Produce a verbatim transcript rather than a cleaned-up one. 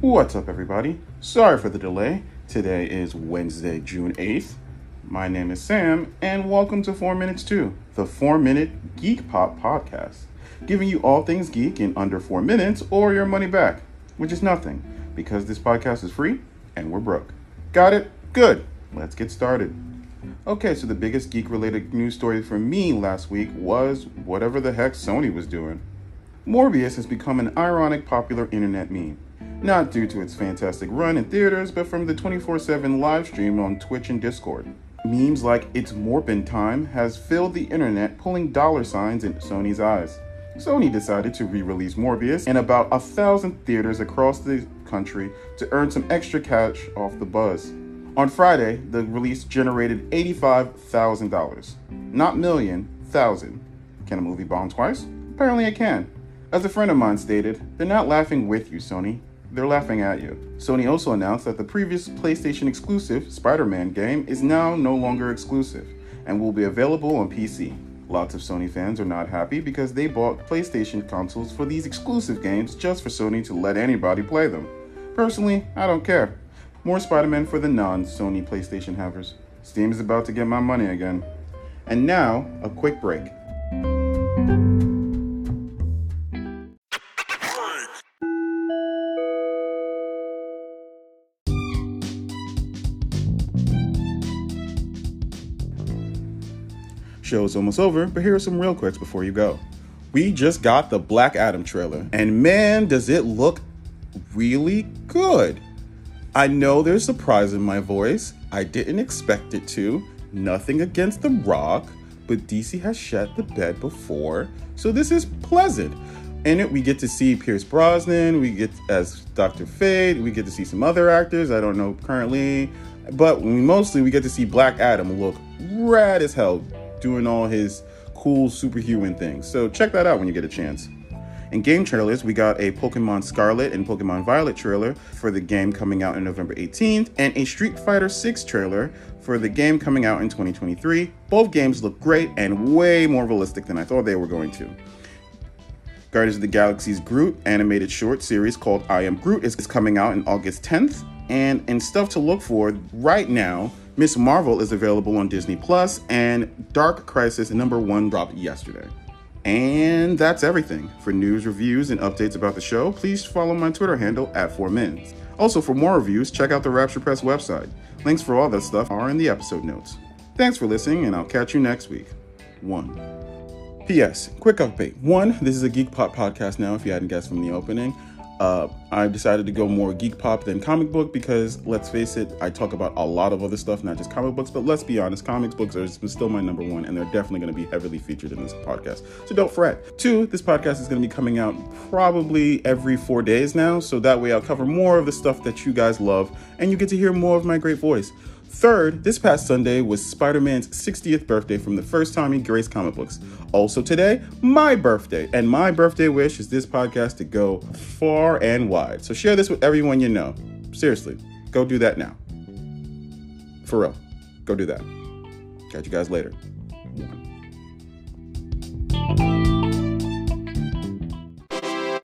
What's up, everybody? Sorry for the delay. Today is Wednesday, June eighth. My name is Sam, and welcome to four minutes two, the four minute Geek Pop podcast, giving you all things geek in under four minutes or your money back, which is nothing, because this podcast is free and we're broke. Got it? Good. Let's get started. Okay, so the biggest geek-related news story for me last week was whatever the heck Sony was doing. Morbius has become an ironic popular internet meme, not due to its fantastic run in theaters, but from the twenty-four seven live stream on Twitch and Discord. Memes like "It's Morpin' Time" has filled the internet, pulling dollar signs in Sony's eyes. Sony decided to re-release Morbius in about a thousand theaters across the country to earn some extra cash off the buzz. On Friday, the release generated eighty-five thousand dollars. Not million, thousand. Can a movie bomb twice? Apparently it can. As a friend of mine stated, they're not laughing with you, Sony. They're laughing at you. Sony also announced that the previous PlayStation exclusive Spider-Man game is now no longer exclusive and will be available on P C. Lots of Sony fans are not happy because they bought PlayStation consoles for these exclusive games just for Sony to let anybody play them. Personally, I don't care. More Spider-Man for the non-Sony PlayStation havers. Steam is about to get my money again. And now, a quick break. Show's almost over, but here are some real quicks before you go. We just got the Black Adam trailer, and man, does it look really good. I know there's surprise in my voice. I didn't expect it to. Nothing against The Rock, but D C has shat the bed before, so this is pleasant. In it, we get to see Pierce Brosnan, we get as Doctor Fate, we get to see some other actors I don't know currently, but mostly we get to see Black Adam look rad as hell, doing all his cool superhuman things. So check that out when you get a chance. In game trailers, we got a Pokemon Scarlet and Pokemon Violet trailer for the game coming out on November eighteenth, and a Street Fighter six trailer for the game coming out in twenty twenty-three. Both games look great and way more realistic than I thought they were going to. Guardians of the Galaxy's Groot animated short series called I Am Groot is coming out on August tenth, and in stuff to look for right now, Miz Marvel is available on Disney Plus, and Dark Crisis number one dropped yesterday. And that's everything. For news, reviews, and updates about the show, please follow my Twitter handle at FourMins. Also, for more reviews, check out the Rapture Press website. Links for all that stuff are in the episode notes. Thanks for listening, and I'll catch you next week. One. P S. Quick update. One, this is a Geek Pop podcast now, if you hadn't guessed from the opening. Uh, I've decided to go more geek pop than comic book because, let's face it, I talk about a lot of other stuff, not just comic books, but let's be honest, comic books are still my number one, and they're definitely going to be heavily featured in this podcast, so don't fret. Two, this podcast is going to be coming out probably every four days now, so that way I'll cover more of the stuff that you guys love, and you get to hear more of my great voice. Third, this past Sunday was Spider-Man's sixtieth birthday from the first time he graced comic books. Also today, my birthday, and my birthday wish is this podcast to go far and wide. So share this with everyone you know. Seriously, go do that now. For real, go do that. Catch you guys later. One.